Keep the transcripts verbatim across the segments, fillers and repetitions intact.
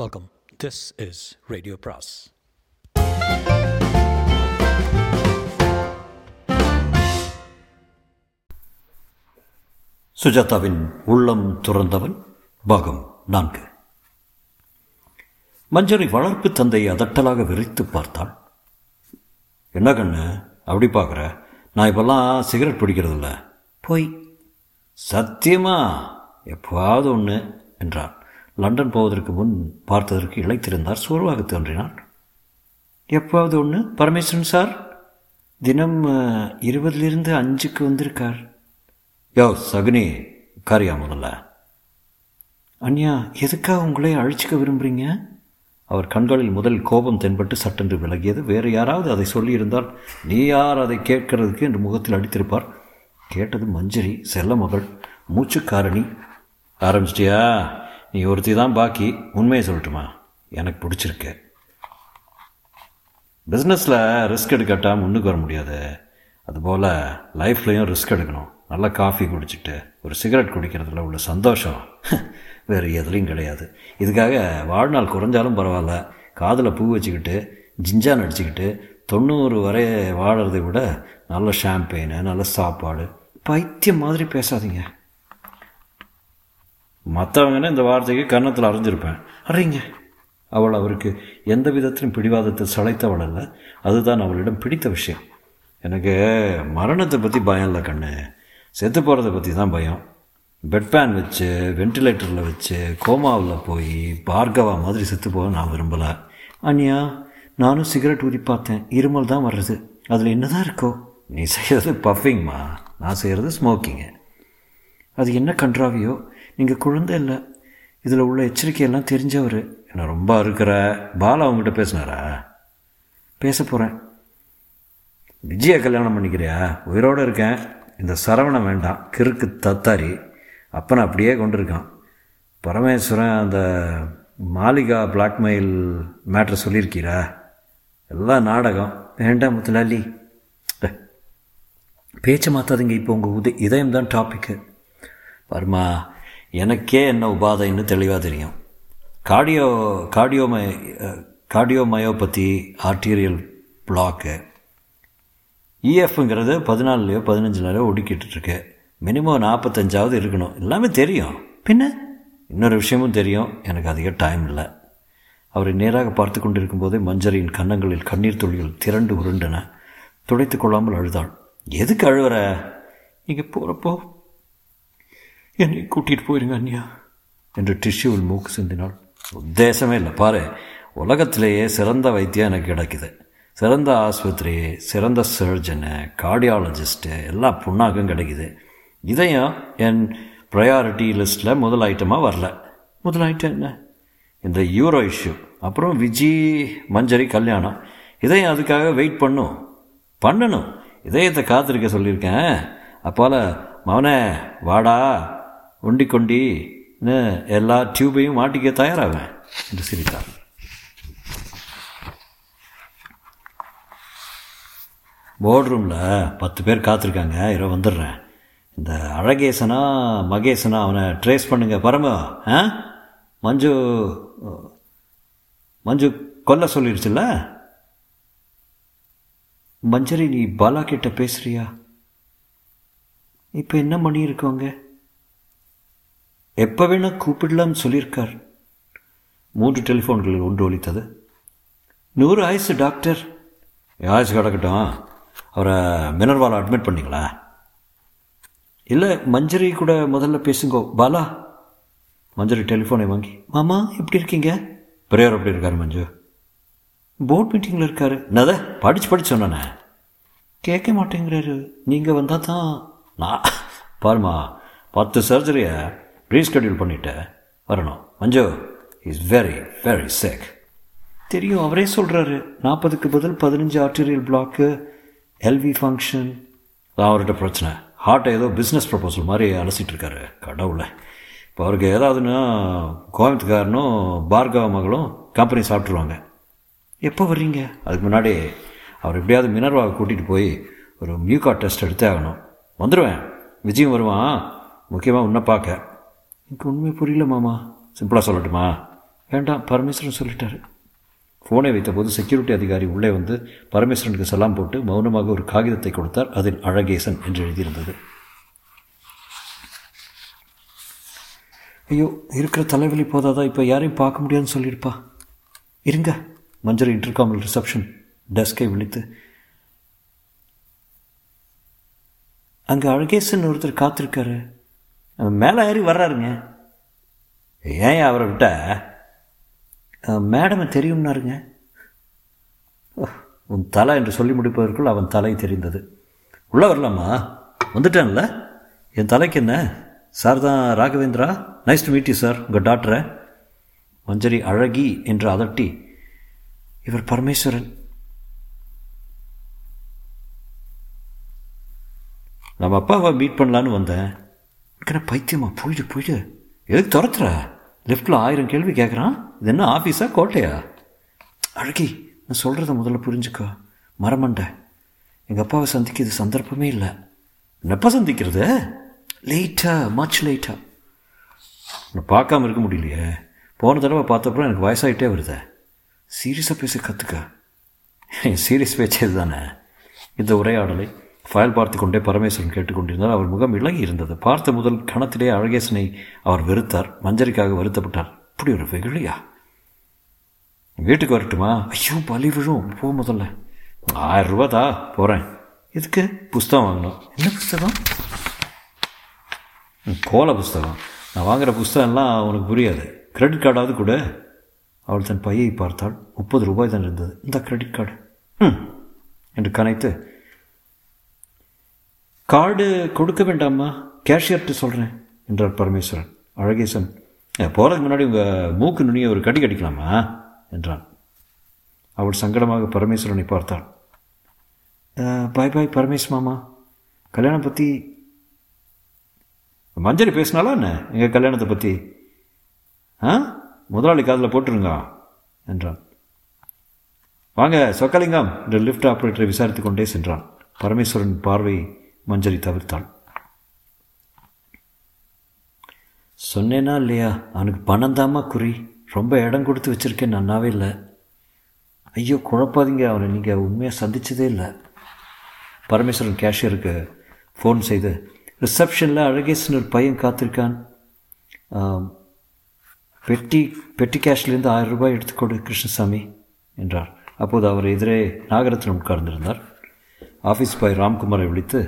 Welcome. This is radio பிராஸ். சுஜாதாவின் உள்ளம் துறந்தவன் பாகம் நான்கு. மஞ்சரி வளர்ப்பு தந்தையை அதட்டலாக விரித்து பார்த்தாள். என்ன கண்ணு அப்படி பார்க்குற? நான் இப்பெல்லாம் சிகரெட் பிடிக்கிறதில்ல. போய் சத்தியமா எப்பாவது ஒன்று என்றான். லண்டன் போவதற்கு முன் பார்த்ததற்கு இழைத்திருந்தார். சோர்வாக தோன்றினான். எப்பாவது ஒன்று பரமேஸ்வரன் சார் தினம் இருபதுலேருந்து அஞ்சுக்கு வந்திருக்கார். யோ சகுனி காரியா முதல்ல. அன்யா எதுக்காக உங்களே அழிச்சிக்க விரும்புகிறீங்க? அவர் கண்களில் முதல் கோபம் தென்பட்டு சட்டென்று விலகியது. வேறு யாராவது அதை சொல்லியிருந்தால் நீ யார் அதை கேட்கறதுக்கு என்று முகத்தில் அடித்திருப்பார். கேட்டது மஞ்சரி. செல்ல மகள், மூச்சுக்காரணி. ஆரம்பிச்சிட்டியா? நீ ஒருத்தி தான் பாக்கி. உண்மையை சொல்லட்டுமா? எனக்கு பிடிச்சிருக்கு. பிஸ்னஸில் ரிஸ்க் எடுக்கட்டால் முன்னுக்கு வர முடியாது. அதுபோல் லைஃப்லையும் ரிஸ்க் எடுக்கணும். நல்லா காஃபி குடிச்சிட்டு ஒரு சிகரெட் குடிக்கிறதுல உள்ள சந்தோஷம் வேறு எதுலையும் கிடையாது. இதுக்காக வாழ்நாள் குறைஞ்சாலும் பரவாயில்ல, காதில் பூ வச்சுக்கிட்டு ஜிஞ்சா நடிச்சுக்கிட்டு தொண்ணூறு வரை வாழறதை விட நல்ல ஷாம்பெயின், நல்ல சாப்பாடு. பைத்தியம் மாதிரி பேசாதீங்க. மற்றவங்கன்னா இந்த வார்த்தைக்கு கன்னத்தில் அரைஞ்சிருப்பேன். அறைங்க. அவள் அவருக்கு எந்த விதத்திலும் பிடிவாதத்தில் சளைத்தவள் அல்ல. அதுதான் அவளிடம் பிடித்த விஷயம். எனக்கு மரணத்தை பற்றி பயம் இல்லை கண்ணு, செத்து போகிறத பற்றி தான் பயம். பெட்பேன் வச்சு வென்டிலேட்டரில் வச்சு கோமாவில் போய் பார்கவா மாதிரி செத்து போக நான் விரும்பலை. அன்யா நானும் சிகரெட் ஊதி பார்த்தேன், இருமல் தான் வர்றது. அதில் என்ன தான் இருக்கோ? நீ செய்கிறது பஃபிங்மா, நான் செய்கிறது ஸ்மோக்கிங்கு. அது என்ன கன்றாவியோ. நீங்கள் குழந்தை இல்லை. இதில் உள்ள எச்சரிக்கையெல்லாம் தெரிஞ்சவர். என்ன ரொம்ப இருக்கிற பாலா அவங்ககிட்ட பேசினாரா? பேச போகிறேன். விஜயா கல்யாணம் பண்ணிக்கிறியா? உயிரோடு இருக்கேன். இந்த சரவணன் வேண்டாம், கிறுக்கு தத்தாரி. அப்பனை அப்படியே கொண்டிருக்கான். பரமேஸ்வரன் அந்த மாளிகா பிளாக்மெயில் மேட்ரை சொல்லியிருக்கீரா? எல்லாம் நாடகம். வேண்டாம் முத்துலாலி, பேச்சை மாற்றாதுங்க. இப்போ உங்கள் உத இதயம்தான் டாப்பிக்கு. பர்மா எனக்கே என்ன உபாதைன்னு தெளிவாக தெரியும். கார்டியோ கார்டியோமய கார்டியோமயோபதி, ஆர்டீரியல் பிளாக்கு. இஎஃப்ங்கிறது பதினாலுலையோ பதினஞ்சுலையோ ஒடுக்கிட்டுருக்கு. மினிமம் நாற்பத்தஞ்சாவது இருக்கணும். எல்லாமே தெரியும். பின்ன இன்னொரு விஷயமும் தெரியும். எனக்கு அதிக டைம் இல்லை. அவரை நேராக பார்த்து கொண்டிருக்கும் போதே மஞ்சரியின் கன்னங்களில் கண்ணீர் துளிகள் திரண்டு உருண்டன. துடைத்து கொள்ளாமல் அழுதாள். எதுக்கு அழுவற? நீங்கள் போகிறப்போ என்னை கூட்டிகிட்டு போயிருங்க அன்யா என்று டிஷ்யூவில் மூக்கு சிந்தினாள். உத்தேசமே இல்லை. பாரு, உலகத்திலேயே சிறந்த வைத்தியம் எனக்கு கிடைக்குது. சிறந்த ஆஸ்பத்திரி, சிறந்த சர்ஜனு, கார்டியாலஜிஸ்ட்டு, எல்லா புண்ணாக்கும் கிடைக்குது. இதையும் என் ப்ரையாரிட்டி லிஸ்ட்டில் முதல் ஐட்டமாக வரல. முதல் ஐட்டம் என்ன? இந்த யூரோ இஷ்யூ, அப்புறம் விஜி மஞ்சரி கல்யாணம். இதையும் அதுக்காக வெயிட் பண்ணும் பண்ணணும் இதயத்தை காத்திருக்க சொல்லியிருக்கேன். அப்பால் மவனே வாடா ஒண்டி கொண்டின்னு எல்லா டியூபையும் மாட்டிக்க தயாராவேன் என்று சிரித்தார். போர்ட் ரூமில் பத்து பேர் காத்திருக்காங்க, இரோ வந்துடுறேன். இந்த அழகேசனா மகேசனா அவனை ட்ரேஸ் பண்ணுங்க. பரமா ஆ மஞ்சு மஞ்சு கொல்ல சொல்லிடுச்சுல்ல. மஞ்சரி நீ பாலா கிட்ட பேசுறியா? இப்போ என்ன பண்ணி இருக்கோங்க? எப்போ வேணா கூப்பிடலாம்னு சொல்லியிருக்கார். மூன்று டெலிஃபோன்களில் ஒன்று ஒலித்தது. நூறு ஆயுசு டாக்டர். ஆயுசு கிடக்கட்டும். அவரை மினர்வாவில் அட்மிட் பண்ணிங்களா? இல்லை மஞ்சரி கூட முதல்ல பேசுங்கோ பாலா. மஞ்சரி டெலிஃபோனை வாங்கி, மாமா எப்படி இருக்கீங்க? பெரியவர் எப்படி இருக்கார்? மஞ்சு போர்ட் மீட்டிங்கில் இருக்கார். என்னதை படித்து படித்து சொன்னேன். கேட்க மாட்டேங்கிறாரு. நீங்கள் வந்தால் தான் நான் பாருமா. பத்து சர்ஜரியை ரீஸ்கெடியூல் பண்ணிவிட்டு வரணும். Manju is very very sick. தெரியும், அவரே சொல்கிறாரு. நாற்பதுக்கு பதில் பதினஞ்சு ஆர்டீரியல் பிளாக்கு, எல்வி ஃபங்க்ஷன். அதான் அவர்கிட்ட பிரச்சனை. ஹார்ட்டை ஏதோ பிஸ்னஸ் ப்ரப்போசல் மாதிரி அலசிட்டு இருக்காரு. கடவுளை. இப்போ அவருக்கு ஏதாவதுன்னா கோயம்புத்துக்காரனும் பார்கவ மகளும் கம்பெனி சாப்பிட்ருவாங்க. எப்போ வர்றீங்க? அதுக்கு முன்னாடி அவர் எப்படியாவது மினர்வாவை கூட்டிகிட்டு போய் ஒரு மியூகா டெஸ்ட் எடுத்தே ஆகணும். வந்துடுவேன். விஜயும் வருவான். முக்கியமாக உன்னை பார்க்க. எனக்கு ஒன்றுமே புரியல மாமா. சிம்பிளாக சொல்லட்டுமா? வேண்டாம், பரமேஸ்வரன் சொல்லிட்டாரு. ஃபோனை வைத்தபோது செக்யூரிட்டி அதிகாரி உள்ளே வந்து பரமேஸ்வரனுக்கு சலாம் போட்டு மௌனமாக ஒரு காகிதத்தை கொடுத்தார். அதில் அழகேசன் என்று எழுதியிருந்தது. ஐயோ, இருக்கிற தலைவலி போதாதா, இப்போ யாரையும் பார்க்க முடியாதுன்னு சொல்லியிருப்பா. இருங்க, மஞ்சரி இன்டர்காமில் ரிசப்ஷன் டெஸ்கை விழித்து, அங்கே அழகேசன் ஒருத்தர் காத்திருக்காரு, மேலே ஏறி வர்றாருங்க. ஏன் அவரை விட்ட? மேடமை தெரியும்னாருங்க. உன் தலை என்று சொல்லி முடிப்பதற்குள் அவன் தலை தெரிந்தது. உள்ளே வரலாமா, வந்துட்டான்ல. என் தலைக்கு என்ன சார் தான் Raghavendra, nice to meet you sir. உங்கள் டாக்டரை மஞ்சரி அழகி என்று அதட்டி, இவர் பரமேஸ்வரன். நம்ம அப்பாவை மீட் பண்ணலான்னு வந்தேன். எனக்கு பைத்தியமா, போயிடு போயிடு, எதுக்கு துரத்துற, லெஃப்டில் ஆயிரம் கேள்வி கேட்குறான். இது என்ன ஆஃபீஸா கோட்டையா? அழகி, நான் சொல்கிறத முதல்ல புரிஞ்சுக்கோ. மரமண்டை, எங்கள் அப்பாவை சந்திக்க இது சந்தர்ப்பமே இல்லை. எப்போ சந்திக்கிறது? லேட்டா, மச் லேட்டா. நான் பார்க்காம இருக்க முடியலையே, போன தடவை பார்த்தப்பறம் எனக்கு வயசாகிட்டே வருது. சீரியஸாக பேச கற்றுக்க. என் சீரியஸ் பேச்சு இதுதானே. இந்த உரையாடலை ஃபயல் பார்த்து கொண்டே பரமேஸ்வரன் கேட்டுக்கொண்டிருந்தால் அவர் முகம் இலங்கி இருந்தது. பார்த்த முதல் கணத்திலே அழகேசனை அவர் வெறுத்தார். மஞ்சரிக்காக வருத்தப்பட்டார். இப்படி ஒரு வெகுளியா? வீட்டுக்கு வரட்டுமா? ஐயோ, பலி விழும், போ முதல்ல. ஆயிரம் ரூபாதா, போகிறேன். இதுக்கு புஸ்தகம் வாங்கணும். என்ன புஸ்தகம்? கோல புஸ்தகம். நான் வாங்குகிற புஸ்தகம்லாம் அவனுக்கு புரியாது. கிரெடிட் கார்டாவது கூட. அவள் தன் பையை பார்த்தாள். முப்பது ரூபாய் தான் இருந்தது. இந்த கிரெடிட் கார்டு ம் என்று கனைத்து, கார்டு கொடுக்க வேண்டாமா, கேஷியர்கிட்ட சொல்கிறேன் என்றார் பரமேஸ்வரன். அழகேசன், போகிறதுக்கு முன்னாடி உங்கள் மூக்கு நுனியை ஒரு கடி கடிக்கலாமா என்றான். அவள் சங்கடமாக பரமேஸ்வரனை பார்த்தாள். பாய் பாய் பரமேஷ் மாமா, கல்யாணம் பற்றி மஞ்சரி பேசினாலா என்ன? எங்கள் கல்யாணத்தை பற்றி ஆ முதலாளி காதில் போட்டுருங்க என்றான். வாங்க சொக்கலிங்கம் என்று லிஃப்ட் ஆப்ரேட்டரை விசாரித்து கொண்டே சென்றான். பரமேஸ்வரன் பார்வை மஞ்சரி தவிர்த்தாள். சொன்னேன்னா இல்லையா, அவனுக்கு பணம் தாமா குறி. ரொம்ப இடம் கொடுத்து வச்சுருக்கேன், நன்னாவே இல்லை. ஐயோ குழப்பாதீங்க, அவனை நீங்கள் உண்மையாக சந்தித்ததே இல்லை. பரமேஸ்வரன் கேஷியருக்கு ஃபோன் செய்து, ரிசப்ஷனில் அழகேசன் ஒரு பையன் காத்திருக்கான், பெட்டி பெட்டி கேஷ்லேருந்து ஆயிரம் ரூபாய் எடுத்துக்கொடு கிருஷ்ணசாமி என்றார். அப்போது அவர் எதிரே நாகரத்னம் உட்கார்ந்திருந்தார். ஆஃபீஸ் பாய் ராம்குமாரை விழித்து,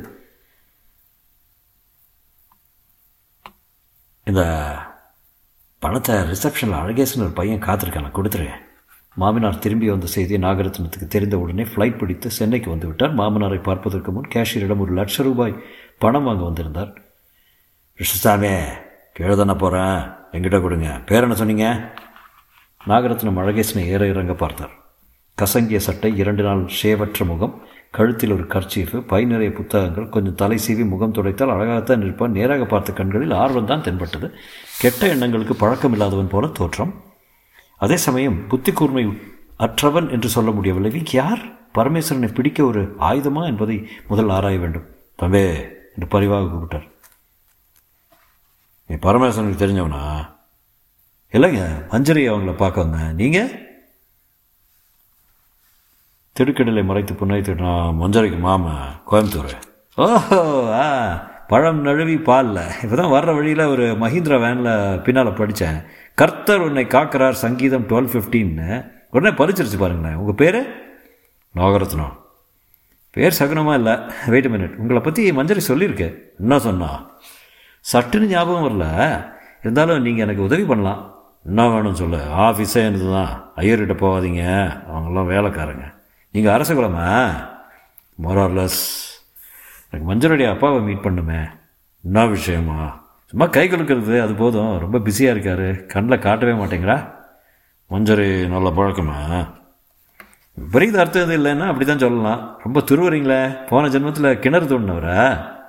இந்த பணத்தை ரிசப்ஷனில் அழகேசன் ஒரு பையன் காத்திருக்கான, கொடுத்துரு. மாமனார் திரும்பி வந்த செய்தியை நாகரத்னத்துக்கு தெரிந்த உடனே ஃப்ளைட் பிடித்து சென்னைக்கு வந்துவிட்டார். மாமனாரை பார்ப்பதற்கு முன் கேஷியரிடம் ஒரு லட்சம் ரூபாய் பணம் வாங்க வந்திருந்தார். கிருஷ்ணசாமி, கீழே தானே போகிறேன், எங்கிட்ட கொடுங்க. பேர் என்ன சொன்னீங்க? நாகரத்னம் அழகேசனை ஏற இறங்க பார்த்தார். கசங்கிய சட்டை, இரண்டு நாள் ஷேவற்ற முகம், கழுத்தில் ஒரு கர்ச்சீஃபு, பை நிறைய புத்தகங்கள். கொஞ்சம் தலை சீவி முகம் துடைத்தால் அழகாகத்தான் நிற்பான். நேராக பார்த்த கண்களில் ஆர்வம் தான் தென்பட்டது. கெட்ட எண்ணங்களுக்கு பழக்கமில்லாதவன் போல தோற்றம். அதே சமயம் புத்தி கூர்மை அற்றவன் என்று சொல்ல முடியவில்லை. யார் பரமேஸ்வரனை பிடிக்க ஒரு ஆயுதமா என்பதை முதல் ஆராய வேண்டும். தம்பே என்று பரிவாக கூப்பிட்டார். நீ பரமேஸ்வரனுக்கு தெரிஞ்சவனா? இல்லைங்க, மஞ்சரி அவங்கள பார்க்க வந்தேன். நீங்கள் திடுக்கிடலை மறைத்து புன்னகைத்துட்டா. மஞ்சரிக்கு மாமா கோயம்புத்தூர். ஓஹோ, ஆ பழம் நழுவி பாலில். இப்போ தான் வர்ற வழியில் ஒரு மஹிந்திரா வேனில் பின்னால் படித்தேன், கர்த்தர் உன்னை காக்கிறார் சங்கீதம் டுவெல் ஃபிஃப்டின்னு. உடனே பறிச்சிருச்சு பாருங்களேன். உங்கள் பேர்? நாகரத்னம். பேர் சகுனமாக இல்லை. வெயிட் மினிட், உங்களை பற்றி மஞ்சரி சொல்லியிருக்கு. என்ன சொன்னா? சட்டுன்னு ஞாபகம் வரல, இருந்தாலும் நீங்கள் எனக்கு உதவி பண்ணலாம். என்ன வேணும்னு சொல்லு. ஆஃபீஸே என்னது தான், ஐயர்கிட்ட போகாதீங்க, அவங்களாம் வேலைக்காரங்க. நீங்கள் அரச குலமா? மொரார்லஸ். எனக்கு மஞ்சளுடைய அப்பாவை மீட் பண்ணுமே. என்ன விஷயமா? சும்மா கை கொடுக்கறது, அது போதும். ரொம்ப பிஸியாக இருக்கார், கண்ணில் காட்டவே மாட்டேங்கிறா. மஞ்சரி நல்ல பழக்கமா? விபரீத அர்த்தம் எது இல்லைன்னா அப்படி தான் சொல்லலாம். ரொம்ப துருவுறீங்களே, போன ஜென்மத்தில் கிணறு தோண்டினவரா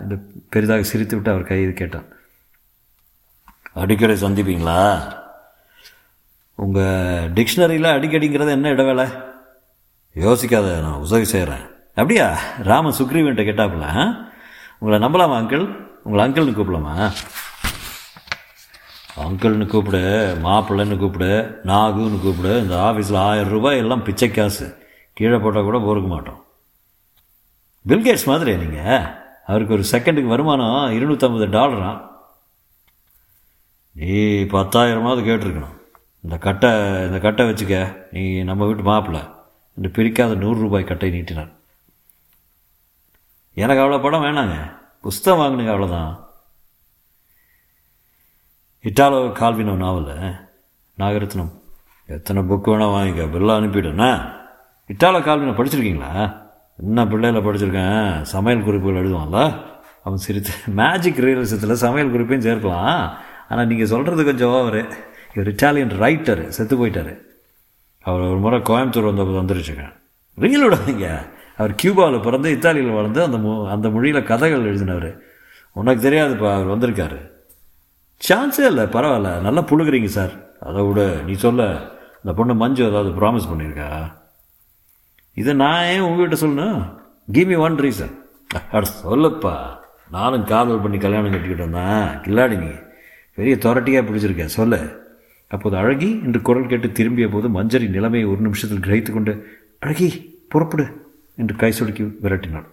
என்று பெரிதாக சிரித்து விட்டு அவர் கைது கேட்டான். அடிக்கடி சந்திப்பீங்களா? உங்கள் டிக்ஷனரியில் அடிக்கடிங்கிறத என்ன இடவேளை? யோசிக்காத, நான் உதவி செய்கிறேன். அப்படியா? ராம சுக்ரீவன்ட்ட கேட்டாப்புல. உங்களை நம்பலாமா அங்கிள்? உங்களை அங்கிள்னு கூப்பிடலாமா? அங்கிள்னு கூப்பிடு, மாப்பிள்ளைன்னு கூப்பிடு, நாகுன்னு கூப்பிடு. இந்த ஆஃபீஸில் ஆயிரம் ரூபாய் எல்லாம் பிச்சை காசு, கீழே போட்டால் கூட பொறுக்க மாட்டோம். பில்கேட்ஸ் மாதிரி நீங்கள். அவருக்கு ஒரு செகண்டுக்கு வருமானம் இருநூற்றம்பது டாலரா? நீ பத்தாயிரமாவது கேட்டிருக்கணும். இந்த கட்டை இந்த கட்டை வச்சுக்க, நீ நம்ம வீட்டு மாப்பிள்ளை என்று பிரிக்காத நூறு ரூபாய் கட்டை நீட்டினான். எனக்கு அவ்வளோ படம் வேணாங்க, புஸ்தகம் வாங்கினீங்க அவ்வளோதான். இட்டாலோ கால்வினோ நாவலில் நாகரத்னம் எத்தனை புக்கு வேணால் வாங்கிக்க, பில்லாக அனுப்பிட்டேண்ணா. இட்டாலோ கால்வினோ படிச்சிருக்கீங்களா? என்ன பிள்ளையில் படிச்சிருக்கேன், சமையல் குறிப்புகள் எழுதுவான்ல. அவன் சிரித்து, மேஜிக் ரியலிசத்தில் சமையல் குறிப்பையும் சேர்க்கலாம், ஆனால் நீங்கள் சொல்கிறது கொஞ்சம் ஓவர். இவர் இட்டாலியன் ரைட்டர், செத்து போயிட்டார். அவர் ஒரு முறை கோயம்புத்தூர் வந்த வந்துருச்சுக்கேன். ரீல் விடாதீங்க, அவர் கியூபாவில் பிறந்து இத்தாலியில் வளர்ந்து அந்த மொ அந்த மொழியில் கதைகள் எழுதினவர். உனக்கு தெரியாதுப்பா, அவர் வந்திருக்காரு. சான்ஸே இல்லை. பரவாயில்ல, நல்லா புழுகிறீங்க சார். அதை விட நீ சொல்ல, இந்த பொண்ணு மஞ்சு ஏதாவது ப்ராமிஸ் பண்ணியிருக்கா? இதை நான் ஏன் உங்ககிட்ட சொல்லணும்? Give me one reason. அட சொல்லப்பா, நானும் காதல் பண்ணி கல்யாணம் கட்டிக்கிட்டு வந்தேன். கில்லாடி நீ பெரிய தொரட்டியாக பிடிச்சிருக்கேன், சொல்ல. அப்போது அழகி என்று குரல் கேட்டு திரும்பிய போது மஞ்சரி நிலைமையை ஒரு நிமிஷத்தில் கிரகித்து கொண்டு, அழகி புறப்படு என்று கை சொடுக்கி விரட்டினாள்.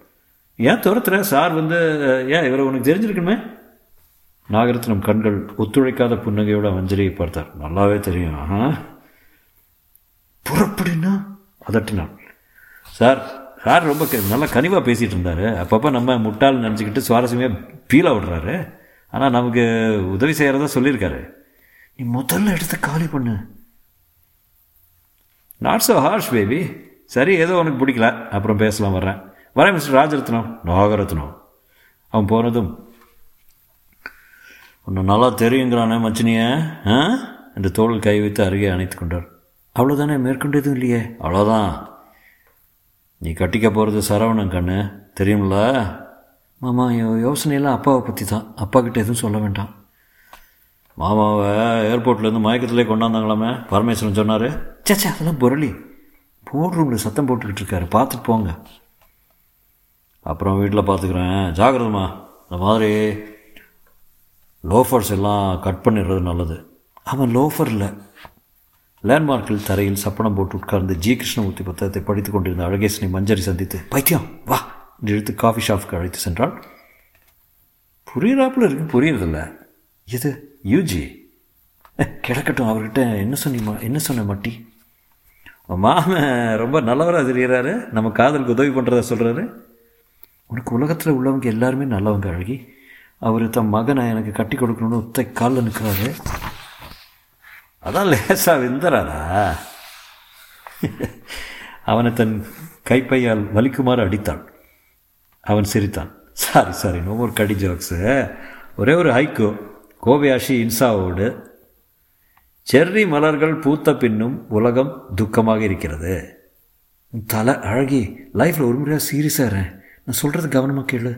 ஏன் துரத்துற சார் வந்து, ஏன் இவரை உனக்கு தெரிஞ்சிருக்கணுமே? நாகரத்னம் கண்கள் ஒத்துழைக்காத புன்னகையோட மஞ்சரியை பார்த்தார். நல்லாவே தெரியும். ஆஹா, புறப்படுன்னா அதட்டினாள். சார் சார் ரொம்ப நல்லா கனிவாக பேசிகிட்டு இருந்தார். அப்பப்போ நம்ம முட்டாள் நினச்சிக்கிட்டு சுவாரஸ்யமாக பீலாக விடுறாரு. ஆனால் நமக்கு உதவி செய்கிறதா சொல்லியிருக்காரு. நீ முதல்ல எடுத்து காலி பண்ணு. Not so harsh baby. சரி, ஏதோ உனக்கு பிடிக்கல, அப்புறம் பேசலாம், வர்றேன் வரேன் மிஸ்டர் ராஜரத்னம். நாகரத்னம் அவன் போனதும், ஒன்று நல்லா தெரியுங்கிறானே மச்சினியே ஆ என்று தோளில் கை வைத்து அருகே அணைத்து கொண்டார். அவ்வளோதானே, மேற்கொண்டு எதுவும் இல்லையே? அவ்வளோதான். நீ கட்டிக்க போகிறது சரவணன் கண்ணு தெரியும்ல. மாமா யோசனையெல்லாம் அப்பாவை பற்றி தான், அப்பா கிட்ட எதுவும் சொல்ல வேண்டாம். மாமாவை ஏர்போர்ட்லேருந்து மயக்கத்துலேயே கொண்டாந்தாங்களாமே, பரமேஸ்வரன் சொன்னார். சேச்சா, அதெல்லாம் புரளி. போர்ட் ரூமில் சத்தம் போட்டுக்கிட்டு இருக்காரு, பார்த்துட்டு போங்க. அப்புறம் வீட்டில் பார்த்துக்கிறேன், ஜாக்கிரதமா. இந்த மாதிரி லோஃபர்ஸ் எல்லாம் கட் பண்ணிடுறது நல்லது. அவன் லோஃபரில் லேண்ட்மார்க்கில் தரையில் சப்பனம் போட்டு உட்கார்ந்து ஜி கிருஷ்ணமூர்த்தி புத்தகத்தை படித்து கொண்டிருந்த அழகேசனை மஞ்சரி சந்தித்து, பைத்தியம் வா என்று இழுத்து காஃபி ஷாப்புக்கு அழைத்து சென்றாள். புரியுறாப்புல இருக்கு, புரியறதில்ல. இது யூஜி கிடக்கட்டும், அவர்கிட்ட என்ன சொன்னிமா, என்ன சொன்ன மட்டி? மாமன் ரொம்ப நல்லவராக தெரிகிறாரு, நம்ம காதலுக்கு உதவி பண்ணுறதா சொல்கிறாரு. உனக்கு உலகத்தில் உள்ளவங்க எல்லாருமே நல்லவங்க அழகி. அவர் தன் மகனை எனக்கு கட்டி கொடுக்கணும்னு ஒத்த காலில் நிற்கிறாரு. அதான் லேசா விந்தராரா? அவனை தன் கைப்பையால் வலிக்குமாறு அடித்தான். அவன் சிரித்தான். சாரி சாரி, நோ மோர் கடி ஜோக்ஸு. ஒரே ஒரு ஹைக்கோ, கோபியாஷி இன்சாவோடு, செர்ரி மலர்கள் பூத்த பின்னும் உலகம் துக்கமாக இருக்கிறது. தலை அழகி, லைஃப்பில் ஒரு முறையாக சீரியஸாக இருறேன், நான் சொல்கிறது கவனமாக கேளு.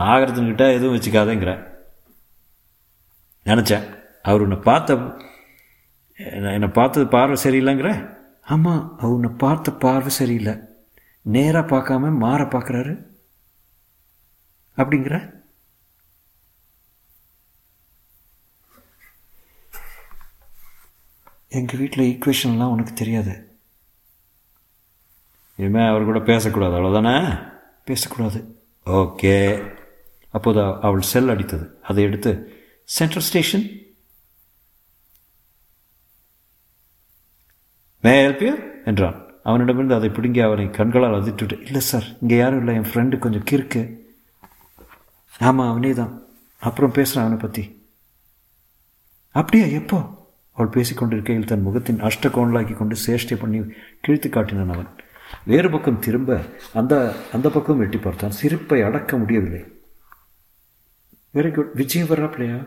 நாகரத்ன்கிட்ட எதுவும் வச்சுக்காதேங்கிற நினச்சேன். அவர் உன்னை பார்த்த என்னை பார்த்தது பார்வை சரியில்லைங்கிற? ஆமாம், அவர் உன்னை பார்த்த பார்வை சரியில்லை. நேராக பார்க்காம மாற பார்க்குறாரு அப்படிங்கிற. எங்கள் வீட்டில் ஈக்குவேஷன்லாம் உனக்கு தெரியாது. இனிமேல் அவர் கூட பேசக்கூடாது, அவ்வளோதானே? பேசக்கூடாது, ஓகே. அப்போது அவள் செல் அடித்தது. அதை எடுத்து, சென்ட்ரல் ஸ்டேஷன், மே ஹெல்ப்யூ என்றான். அவனிடமிருந்து அதை பிடுங்கி அவனை கண்களால் அதிட்டு, இல்லை சார், இங்கே யாரும் இல்லை, என் ஃப்ரெண்டு கொஞ்சம் கிறுக்கு. ஆமாம், அவனே தான். அப்புறம் பேசுகிறேன் அவனை பற்றி. அப்படியா, எப்போ? அவள் பேசிக்கொண்டிருக்கையில் தன் முகத்தின் அஷ்ட கோணலாக்கி கொண்டு சேஷ்டை பண்ணி கிழித்து காட்டினான். அவன் வேறு பக்கம் திரும்ப அந்த அந்த பக்கம் எட்டி பார்த்தான். சிரிப்பை அடக்க முடியவில்லை. Very good. விஜய் வர்றாப்பிலையா?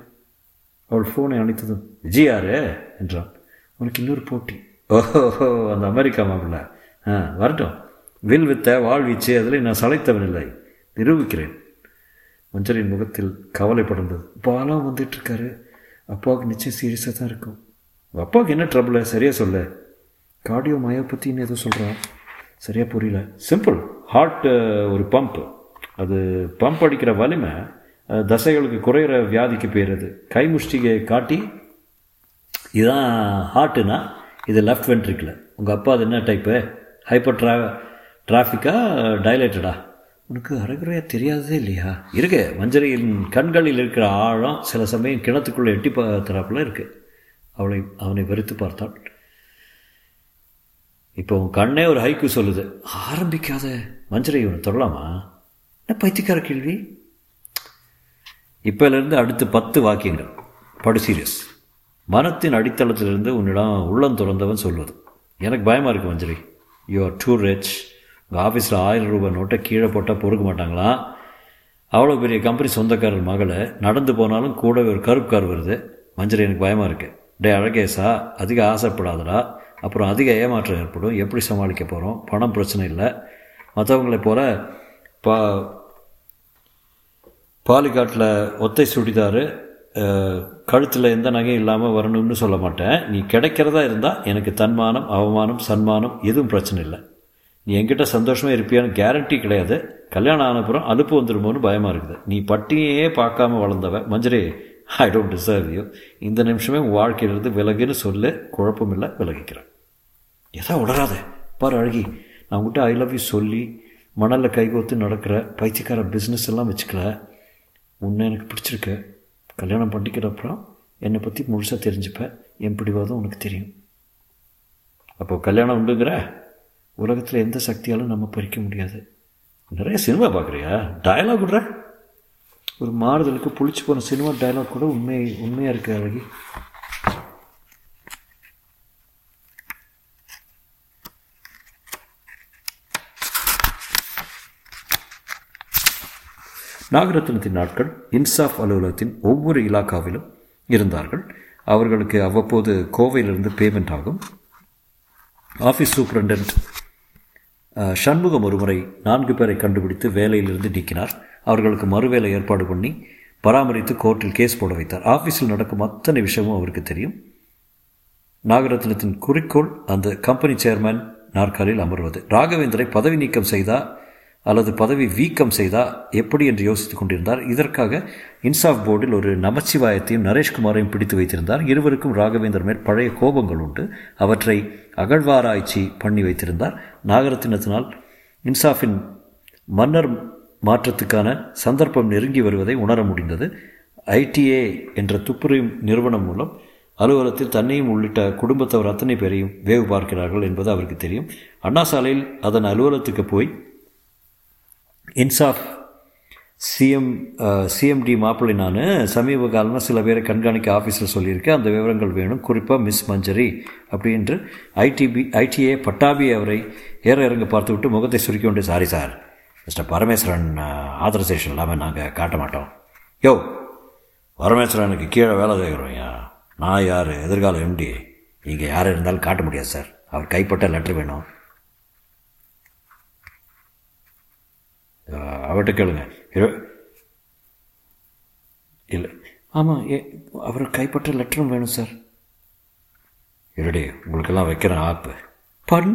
அவள் ஃபோனை அணைத்ததும், விஜய் யாரு என்றான். அவனுக்கு இன்னொரு போட்டி. ஓஹோ, அந்த அமெரிக்கா மாப்பிள்ள. ஆ, வரட்டும். வில் வித்த வாழ்வீச்சு, அதில் நான் சளைத்தவன் இல்லை, நிரூபிக்கிறேன். மஞ்சரின் முகத்தில் கவலை படர்ந்தது. பாலம் வந்துட்டுருக்காரு, அப்பாவுக்கு நிச்சயம் சீரியஸாக தான் இருக்கும். அப்பாவுக்கு என்ன ட்ரபிள, சரியாக சொல்ல. கார்டியோ மயோபத்தின்னு எதுவும் சொல்கிறான், சரியாக புரியல. சிம்பிள், ஹார்ட் ஒரு பம்ப், அது பம்ப் அடிக்கிற வலிமை தசைகளுக்கு குறையிற வியாதிக்கு பேர் அது. கைமுஷ்டிகை காட்டி இதுதான் ஹார்ட்டுனா இது லெஃப்ட் வென்ட்ரிக்கில். உங்கள் அப்பா அது என்ன டைப்பு? ஹைப்பர் ட்ரா டிராஃபிக்காக டைலேட்டடா? உனக்கு அரைகுறையாக தெரியாததே இல்லையா? இருக்கு. மஞ்சரியின் கண்களில் இருக்கிற ஆழம் சில சமயம் கிணத்துக்குள்ளே எட்டி பார்த்தாப்புல இருக்குது. அவளை அவனை வெறுத்து பார்த்தான். இப்போ உன் கண்ணே ஒரு ஹைக்கு சொல்லுது. ஆரம்பிக்காத மஞ்சரி, இவனை தொடலாமா? என்ன பைத்தியக்கார கேள்வி! இப்போலேருந்து அடுத்து பத்து வாக்கியங்கள் படு சீரியஸ். மனத்தின் அடித்தளத்திலிருந்து உன்னிடம் உள்ளம் திறந்தவன் சொல்வது. எனக்கு பயமாக இருக்குது Manjari. You are too rich. உங்கள் ஆஃபீஸில் ஆயிரம் ரூபாய் நோட்டை கீழே போட்டால் பொறுக்க மாட்டாங்களா? அவ்வளோ பெரிய கம்பெனி சொந்தக்காரர் மகளை நடந்து போனாலும் கூடவே ஒரு கருப்பு கார் வருது. மஞ்சரி எனக்கு பயமாக இருக்குது. டே அழகேசா, அதிக ஆசைப்படாதடா, அப்புறம் அதிக ஏமாற்றம் ஏற்படும். எப்படி சமாளிக்க போகிறோம்? பணம் பிரச்சனை இல்லை. மற்றவங்களை போல பா பாலிகாட்டில் ஒத்தை சுடிதார், கழுத்தில் எந்த நகையும் இல்லாமல் வரணும்னு சொல்ல மாட்டேன். நீ கிடைக்கிறதா இருந்தால் எனக்கு தன்மானம், அவமானம், சன்மானம் எதுவும் பிரச்சனை இல்லை. நீ என்கிட்ட சந்தோஷமாக இருப்பியான்னு கேரண்டி கிடையாது. கல்யாணம் ஆனப்புறம் அலுப்பு வந்துடுமோன்னு பயமாக இருக்குது. நீ பட்டியே பார்க்காம வளர்ந்தவ Manjari. I don't deserve you. இந்த நிமிஷமே உன் வாழ்க்கையிலிருந்து விலகுன்னு சொல்லு. குழப்பம் இல்லை, விலகிக்கிறேன். எதா உடராத பாரு அழகி. நான் உங்கள்கிட்ட ஐ லவ் யூ சொல்லி மணலில் கைகோத்து நடக்கிற பைத்தியக்கார பிஸ்னஸ் எல்லாம் வச்சுக்கல. உன்னை எனக்கு பிடிச்சிருக்கு. கல்யாணம் பண்ணிக்கிறப்பறம் என்னை பற்றி முழுசாக தெரிஞ்சுப்பேன். என் பிடிவாதும் உனக்கு தெரியும். அப்போது கல்யாணம் உண்டுங்கிற? உலகத்தில் எந்த சக்தியாலும் நம்ம பறிக்க முடியாது. நிறைய சினிமா பார்க்குறியா? டயலாக் விடுற ஒரு மாறுதலுக்கு புளிச்சு போன சினிமா டயலாக் கூட உண்மை உண்மையாக இருக்குது அழகி. நாகரத்னத்தின் நாட்கள் இன்சாஃப் அலுவலகத்தின் ஒவ்வொரு இலாக்காவிலும் இருந்தார்கள். அவர்களுக்கு அவ்வப்போது கோவையிலிருந்து பேமெண்ட் ஆகும். ஆஃபீஸ் சூப்பரண்டன்ட் ஷண்முகம் ஒருமுறை நான்கு பேரை கண்டுபிடித்து வேலையிலிருந்து நீக்கினார். அவர்களுக்கு மறுவேலை ஏற்பாடு பண்ணி பராமரித்து கோர்ட்டில் கேஸ் போட வைத்தார். ஆஃபீஸில் நடக்கும் அத்தனை விஷயமும் அவருக்கு தெரியும். நாகரத்னத்தின் குறிக்கோள் அந்த கம்பெனி சேர்மேன் நாற்காலில் அமர்வது. ராகவேந்தரை பதவி நீக்கம் செய்தால் அல்லது பதவி வீக்கம் செய்தால் எப்படி என்று யோசித்துக் கொண்டிருந்தார். இதற்காக இன்சாஃப் போர்டில் ஒரு நமச்சிவாயத்தையும் நரேஷ்குமாரையும் பிடித்து வைத்திருந்தார். இருவருக்கும் ராகவேந்தர் மேல் பழைய கோபங்கள் உண்டு. அவற்றை அகழ்வாராய்ச்சி பண்ணி வைத்திருந்தார். நாகரத்தினத்தினால் இன்சாஃபின் மன்னர் மாற்றத்துக்கான சந்தர்ப்பம் நெருங்கி வருவதை உணர முடிந்தது. ஐடிஏ என்ற துப்புரியும் நிறுவனம் மூலம் அலுவலகத்தில் தன்னையும் உள்ளிட்ட குடும்பத்தவர் அத்தனை பேரையும் வேவு பார்க்கிறார்கள் என்பது அவருக்கு தெரியும். அண்ணா சாலையில் அதன் அலுவலகத்துக்கு போய் இன்சாஃப் சிஎம் சிஎம்டி மாப்பிள்ளை நான் சமீப காலமாக சில பேரை கண்காணிக்க ஆஃபீஸில் சொல்லியிருக்கேன். அந்த விவரங்கள் வேணும், குறிப்பாக மிஸ் மஞ்சரி அப்படின்று ஐடிபி ஐடிஏ பட்டாபி அவரை ஏற இறங்க பார்த்து விட்டு முகத்தை சுருக்கி கொண்டு, sorry sir, mister Parameswaran authorisation இல்லாமல் நாங்கள் காட்ட மாட்டோம். யோ பரமேஸ்வரனுக்கு கீழே வேலை செய்கிறோம்யா. நான் யார்? எதிர்காலம் எம்டி. நீங்கள் யார் இருந்தாலும் காட்ட முடியாது சார். அவர் கைப்பட்ட லெட்டர் வேணும். அவர்கிட்ட கேளுங்க. இல்லை, ஆமாம், ஏ அவர் கைப்பற்ற லெட்டரும் வேணும் சார். இரடி உங்களுக்கெல்லாம் வைக்கிறேன் ஆப்பு பாரு.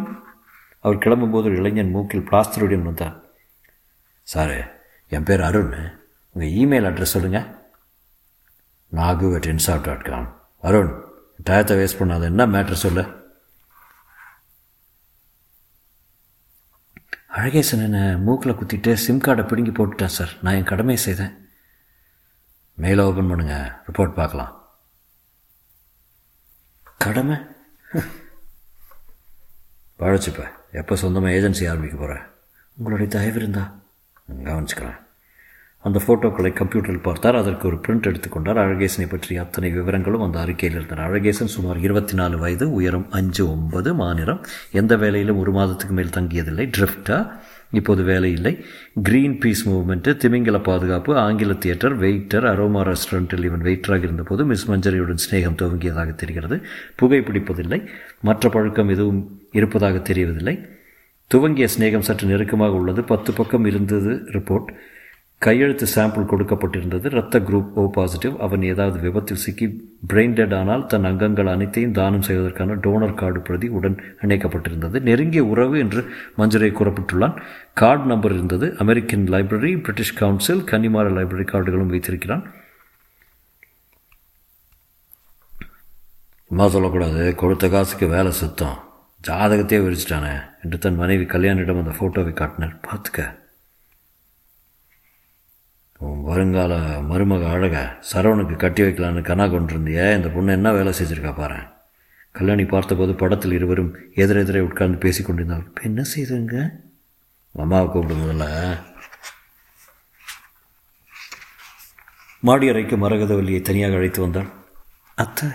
அவர் கிளம்பும்போது ஒரு இளைஞன் மூக்கில் பிளாஸ்டருடன் வந்தான். சார், என் பேர் அருண். உங்கள் இமெயில் அட்ரஸ் சொல்லுங்கள். Nagu at Insaf dot com. Arun, டயத்தை வேஸ்ட் பண்ணாத. என்ன மேட்ரு சொல்லு. அழகேசன் என்னை மூக்கில் குத்திட்டு சிம் கார்டை பிடுங்கி போட்டுட்டேன் சார். நான் என் கடமையை செய்தேன். மெயிலை ஓப்பன் பண்ணுங்கள், ரிப்போர்ட் பார்க்கலாம். கடமை பழச்சிப்பேன். எப்போ சொந்தமாக ஏஜென்சி ஆரம்பிக்க போகிறேன்? உங்களுடைய தயவு இருந்தால் கவனிச்சுக்கிறேன். அந்த ஃபோட்டோக்களை கம்ப்யூட்டரில் பார்த்தார். அதற்கு ஒரு பிரிண்ட் எடுத்துக்கொண்டார். அழகேசனை பற்றிய அத்தனை விவரங்களும் அந்த அறிக்கையில் இருந்தன. அழகேசன் சுமார் இருபத்தி நாலு வயது, உயரம் அஞ்சு ஒன்பது, மாநிலம். எந்த வேலையிலும் ஒரு மாதத்துக்கு மேல் தங்கியதில்லை. ட்ரிஃப்டா இப்போது வேலை இல்லை. க்ரீன் பீஸ் மூவ்மெண்ட்டு, திமிங்கல பாதுகாப்பு, ஆங்கில தியேட்டர், வெயிட்டர். அரோமா ரெஸ்டாரண்ட்டில் இவன் வெயிட்டராக இருந்தபோது மிஸ் மஞ்சரியுடன் ஸ்நேகம் துவங்கியதாக தெரிகிறது. புகைப்பிடிப்பதில்லை. மற்ற பழக்கம் எதுவும் இருப்பதாக தெரியவதில்லை. துவங்கிய ஸ்நேகம் சற்று நெருக்கமாக உள்ளது. பத்து பக்கம் இருந்தது ரிப்போர்ட். கையெழுத்து சாம்பிள் கொடுக்கப்பட்டிருந்தது. இரத்த குரூப் ஓ பாசிட்டிவ். அவன் ஏதாவது விபத்தில் சிக்கி பிரெயின் டெட் ஆனால் தன் அங்கங்கள் அனைத்தையும் தானம் செய்வதற்கான டோனர் கார்டு பிரதி உடன் இணைக்கப்பட்டிருந்தது. நெருங்கிய உறவு என்று மஞ்சரை கூறப்பட்டுள்ளான். கார்டு நம்பர் இருந்தது. American library, British council, Connemara library கார்டுகளும் வைத்திருக்கிறான். சும்மா சொல்லக்கூடாது, கொடுத்த காசுக்கு வேலை சுத்தம், ஜாதகத்தையே விரிச்சிட்டானே என்று தன் மனைவி கல்யாணியிடம் அந்த ஃபோட்டோவை காட்டினார். பார்த்துக்க, வருங்கால மருமக அழக சரவணுக்கு கட்டி வைக்கலான்னு கனா கொண்டிருந்தியே, இந்த பொண்ணு என்ன வேலை செஞ்சுருக்கா பாரு. கல்யாணி பார்த்தபோது படத்தில் இருவரும் எதிரெதிரே உட்கார்ந்து பேசி கொண்டிருந்தாள். இப்போ என்ன செய்துங்க, அம்மாவை கூப்பிடும்போதில்ல. மாடி அறைக்கு மரகதவல்லியை தனியாக அழைத்து வந்தாள். அத்தை,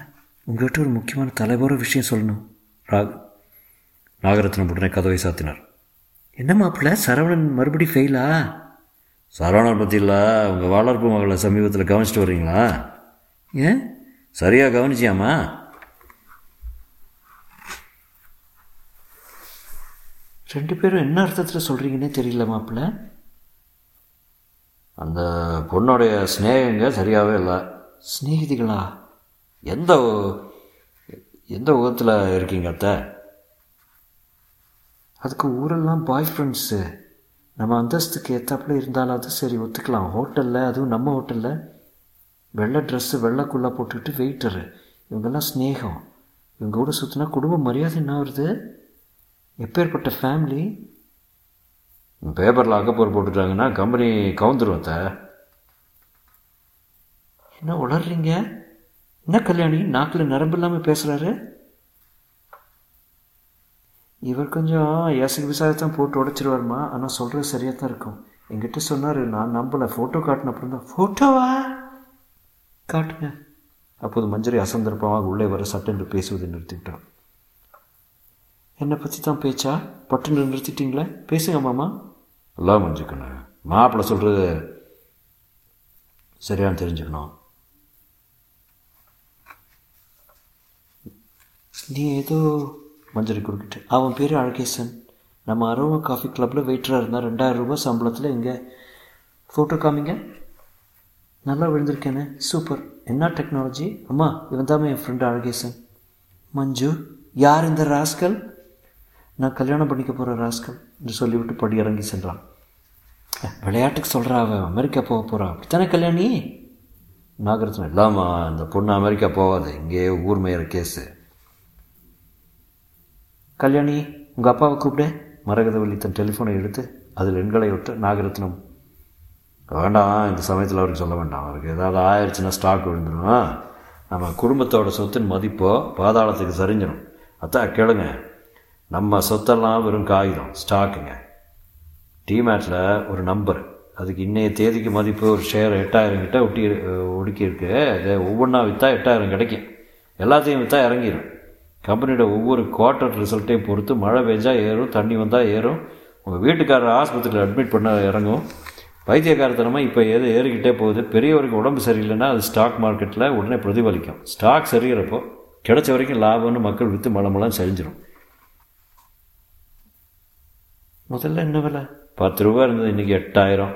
உங்கள்கிட்ட ஒரு முக்கியமான தலைவர விஷயம் சொல்லணும். ராக் நாகரத்னம் உடனே கதவை சாத்தினார். என்ன மாப்பிள்ள, சரவணன் மறுபடி ஃபெயிலா? சரவணன் பற்றி இல்லை, உங்கள் வளர்ப்பு மகளை சமீபத்தில் கவனிச்சிட்டு வரீங்களா? ஏன் சரியாக கவனிச்சியாமா? ரெண்டு பேரும் என்ன அர்த்தத்தில் சொல்கிறீங்கன்னே தெரியல மாப்பிள்ள. அந்த பொண்ணுடைய ஸ்நேகங்க சரியாகவே இல்லை. ஸ்நேகிதிகளா? எந்த எந்த உகத்தில் இருக்கீங்க அத்தை? அதுக்கு ஊரெல்லாம் பாய் ஃப்ரெண்ட்ஸு. நம்ம அந்தஸ்துக்கு ஏற்றாப்புல இருந்தாலாவது சரி ஒத்துக்கலாம். ஹோட்டலில், அதுவும் நம்ம ஹோட்டலில், வெள்ளை ட்ரெஸ்ஸு வெள்ளைக்குள்ளே போட்டுக்கிட்டு வெயிட்டரு, இவங்கெல்லாம் ஸ்நேகம். இவங்க கூட சுற்றினா குடும்ப மரியாதை என்ன வருது? எப்பேற்பட்ட ஃபேமிலி. பேப்பரில் அக்கப்போர் போட்டுட்டாங்கன்னா கம்பெனி கவுந்துருவோம் அத்தை. என்ன உளர்றீங்க? என்ன கல்யாணி நாக்கில் நரம்பு இல்லாமல் பேசுகிறாரு? இவர் கொஞ்சம் யாசிக்கு விசாரத்தான் போட்டு உடைச்சிருவாருமா, ஆனால் சொல்கிறது சரியாக தான் இருக்கும். எங்கிட்ட சொன்னார், நான் நம்பலை. ஃபோட்டோ காட்டின அப்புறம் தான். ஃபோட்டோவா காட்டுங்க. அப்போது மஞ்சரி அசந்தர்ப்பமாக உள்ளே வர சட்டென்று பேசுவதை நிறுத்திவிட்டான். என்னை பற்றி தான் பேச்சா? பட்டுன்னு நிறுத்திட்டிங்களே, பேசுங்க மாமா. எல்லாம் மஞ்சுக்கணும், மாப்பிள்ளை சொல்கிறது சரியானு தெரிஞ்சுக்கணும். நீ ஏதோ மஞ்சரி குறுக்கிட்டு, அவன் பேர் அழகேசன், நம்ம அரோமா காஃபி கிளப்பில் வெயிட்டராக இருந்தால் ரெண்டாயிரம் ரூபாய் சம்பளத்தில். இங்கே ஃபோட்டோ காமிங்க. நல்லா விழுந்திருக்கேனே, சூப்பர். என்ன டெக்னாலஜி அம்மா, இவன் தான் என் ஃப்ரெண்டு அழகேசன். மஞ்சு, யார் இந்த ராஸ்கல்? நான் கல்யாணம் பண்ணிக்க போகிற ராஸ்கல் என்று சொல்லிவிட்டு படி இறங்கி சென்றான். விளையாட்டுக்கு சொல்கிறா, அவன் அமெரிக்கா போக போகிறான், அப்படித்தானே கல்யாணி? நாகரத்னம், இல்லாமா இந்த பொண்ணு அமெரிக்கா போகாது, இங்கே ஊர்மையிற கேஸு. கல்யாணி, உங்கள் அப்பாவை கூப்பிட. மரகதவல்லி தன் டெலிஃபோனை எடுத்து அதில் எண்களை விட்டு நாகரத்னம், வேண்டாம் இந்த சமயத்தில் அவருக்கு சொல்ல வேண்டாம், அவருக்கு ஏதாவது ஆயிடுச்சுன்னா ஸ்டாக் விழுந்துடும், நம்ம குடும்பத்தோட சொத்தின் மதிப்போ பாதாளத்துக்கு சரிஞ்சிடும். அத்தா கேளுங்க, நம்ம சொத்தெல்லாம் வெறும் காகிதம் ஸ்டாக்குங்க. டிமேட்டில் ஒரு நம்பர், அதுக்கு இன்றைய தேதிக்கு மதிப்பு ஒரு ஷேர் எட்டாயிரம் கிட்ட ஒட்டி ஒடுக்கியிருக்கு. அது ஒவ்வொன்றா விற்றா எட்டாயிரம் கிடைக்கும், எல்லாத்தையும் விற்றா இறங்கிடும். கம்பெனியோட ஒவ்வொரு குவார்ட்டர் ரிசல்ட்டையும் பொறுத்து மழை பெஞ்சால் ஏறும், தண்ணி வந்தால் ஏறும், உங்கள் வீட்டுக்காரர் ஆஸ்பத்திரியில் அட்மிட் பண்ண இறங்கும். வைத்தியக்காரத்தனமாக இப்போ எது ஏறிக்கிட்டே போகுது. பெரியவருக்கு உடம்பு சரியில்லைன்னா அது ஸ்டாக் மார்க்கெட்டில் உடனே பிரதிபலிக்கும். ஸ்டாக் சரிகிறப்போ கிடைச்ச வரைக்கும் லாபம்னு மக்கள் விற்று மலமெல்லாம் செஞ்சிடும். முதல்ல என்ன விலை? பத்து ரூபா இருந்தது, இன்றைக்கி எட்டாயிரம்.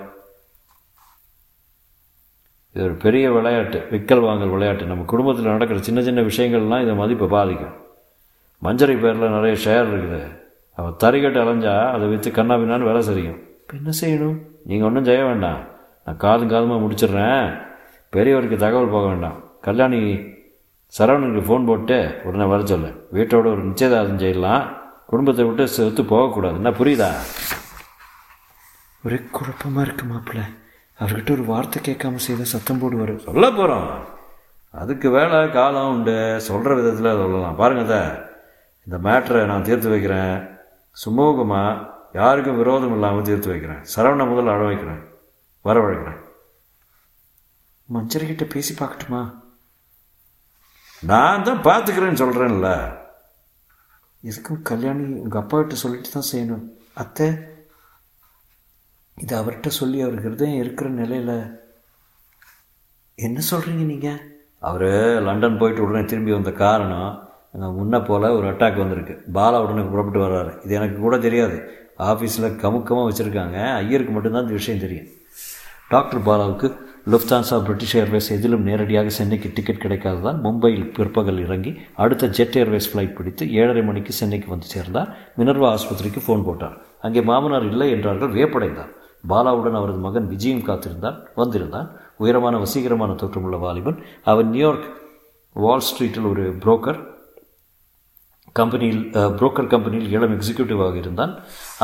இது ஒரு பெரிய விளையாட்டு, விக்கல் வாங்கல் விளையாட்டு. நம்ம குடும்பத்தில் நடக்கிற சின்ன சின்ன விஷயங்கள்லாம் இதை மதிப்பை பாதிக்கும். மஞ்சரி பேரில் நிறைய ஷேர் இருக்குது, அவள் தறிக்கட்டு அலைஞ்சா அதை விற்று கண்ணா பின்னான்னு வேலை சரியும். இப்போ என்ன செய்யணும்? நீங்கள் ஒன்றும் செய்ய வேண்டாம், நான் காதும் காதுமாக முடிச்சிடுறேன். பெரியவருக்கு தகவல் போக வேண்டாம். கல்யாணி சரவணனுக்கு ஃபோன் போட்டு உடனே வர சொல்லு. வீட்டோட ஒரு நிச்சயதார்த்தம் செய்யலாம், குடும்பத்தை விட்டு செத்து போகக்கூடாது. என்ன புரியுதா? ஒரே குழப்பமாக இருக்குது மாப்பிள்ள. அவர்கிட்ட ஒரு வார்த்தை கேட்காம செய்த சத்தம் போடுவார். சொல்ல போகிறோம், அதுக்கு வேலை காலம் உண்டு, சொல்கிற விதத்தில் சொல்லலாம். பாருங்கள் சார், இந்த மேட்டரை நான் தீர்த்து வைக்கிறேன், சுமூகமாக, யாருக்கும் விரோதம் இல்லாமல் தீர்த்து வைக்கிறேன். சரவணை முதல்ல அழ வைக்கிறேன், வரவழைக்கிறேன். மஞ்சரிக்கிட்ட பேசி பார்க்கட்டுமா? நான் தான் பார்த்துக்கிறேன்னு சொல்கிறேன்ல. இதுக்கும் கல்யாணி உங்கள் அப்பாக்கிட்ட சொல்லிட்டு தான் செய்யணும். அத்தை, இது அவர்கிட்ட சொல்லி அவருக்கு ஹிருதயம் இருக்கிற நிலையில். என்ன சொல்கிறீங்க நீங்கள்? அவர் லண்டன் போயிட்டு உடனே திரும்பி வந்த காரணம், எங்கள் முன்ன போல் ஒரு அட்டாக் வந்திருக்கு. பாலா உடனே புறப்பட்டு வர்றாரு. இது எனக்கு கூட தெரியாது, ஆஃபீஸில் கமுக்கமாக வச்சுருக்காங்க. ஐயருக்கு மட்டும்தான் இந்த விஷயம் தெரியும். டாக்டர் பாலாவுக்கு லுஃப்தான்சா, பிரிட்டிஷ் ஏர்வேஸ் எதிலும் நேரடியாக சென்னைக்கு டிக்கெட் கிடைக்காததால் மும்பையில் பிற்பகல் இறங்கி அடுத்த ஜெட் ஏர்வேஸ் ஃப்ளைட் பிடித்து ஏழரை மணிக்கு சென்னைக்கு வந்து சேர்ந்தார். மினர்வா ஆஸ்பத்திரிக்கு ஃபோன் போட்டார். அங்கே மாமனார் இல்லை என்றார்கள். வியப்படைந்தார். பாலாவுடன் அவரது மகன் விஜயும் காத்திருந்தான். வந்திருந்தான். உயரமான வசீகரமான தோற்றமுள்ள வாலிபன். அவன் நியூயார்க் வால் ஸ்ட்ரீட்டில் ஒரு புரோக்கர் கம்பெனியில் புரோக்கர் கம்பெனியில் இளம் எக்ஸிக்யூட்டிவாக இருந்தான்.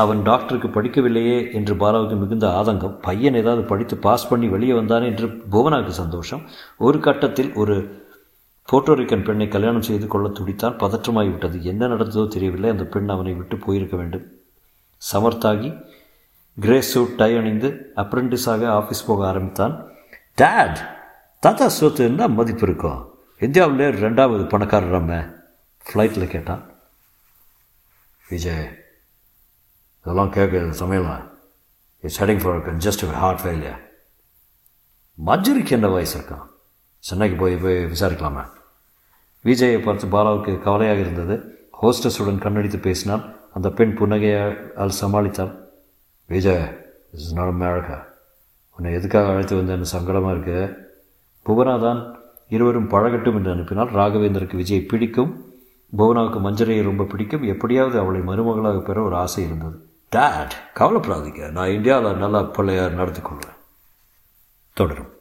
அவன் டாக்டருக்கு படிக்கவில்லையே என்று பாலாவுக்கு மிகுந்த ஆதங்கம். பையன் ஏதாவது படித்து பாஸ் பண்ணி வெளியே வந்தானே என்று புவனாவுக்கு சந்தோஷம். ஒரு கட்டத்தில் ஒரு போர்ட்டோரிக்கன் பெண்ணை கல்யாணம் செய்து கொள்ள துடித்தான். பதற்றமாகிவிட்டது. என்ன நடந்ததோ தெரியவில்லை. அந்த பெண் அவனை விட்டு போயிருக்க வேண்டும். சமர்த்தாகி கிரே சூட் டை அணிந்து அப்ரெண்டிஸாக ஆஃபீஸ் போக ஆரம்பித்தான். டேட், தாத்தா சொத்து என்ன மதிப்பு இருக்கும்? இந்தியாவிலே ரெண்டாவது பணக்காரர் நம்ம ஃப்ளைட்டில் கேட்டான். விஜய், இதெல்லாம் கேட்குறது சமையலாம். It's heading for congestive heart failure. மஞ்சரிக்கு என்ன வயசு இருக்கான்? சென்னைக்கு போய் போய் விசாரிக்கலாமா? விஜயை பார்த்து பாலாவுக்கு கவலையாக இருந்தது. ஹோஸ்டஸுடன் கண்ணடித்து பேசினான். அந்த பெண் புன்னகையால் சமாளித்தாள். Vijay, is is not America. உன்னை எதுக்காக அழைத்து வந்தேன்னு சங்கடமாக இருக்குது. புவனாதான் இருவரும் பழகட்டும் என்று அனுப்பினால். ராகவேந்தருக்கு விஜயை பிடிக்கும். புவனாவுக்கு மஞ்சரியை ரொம்ப பிடிக்கும். எப்படியாவது அவளை மருமகளாக பெற ஒரு ஆசை இருந்தது. டேட், கவலைப்படாதீங்க. நான் இந்தியாவில் நல்லா பிள்ளையார் நடத்தி கொள்வேன். தொடரும்.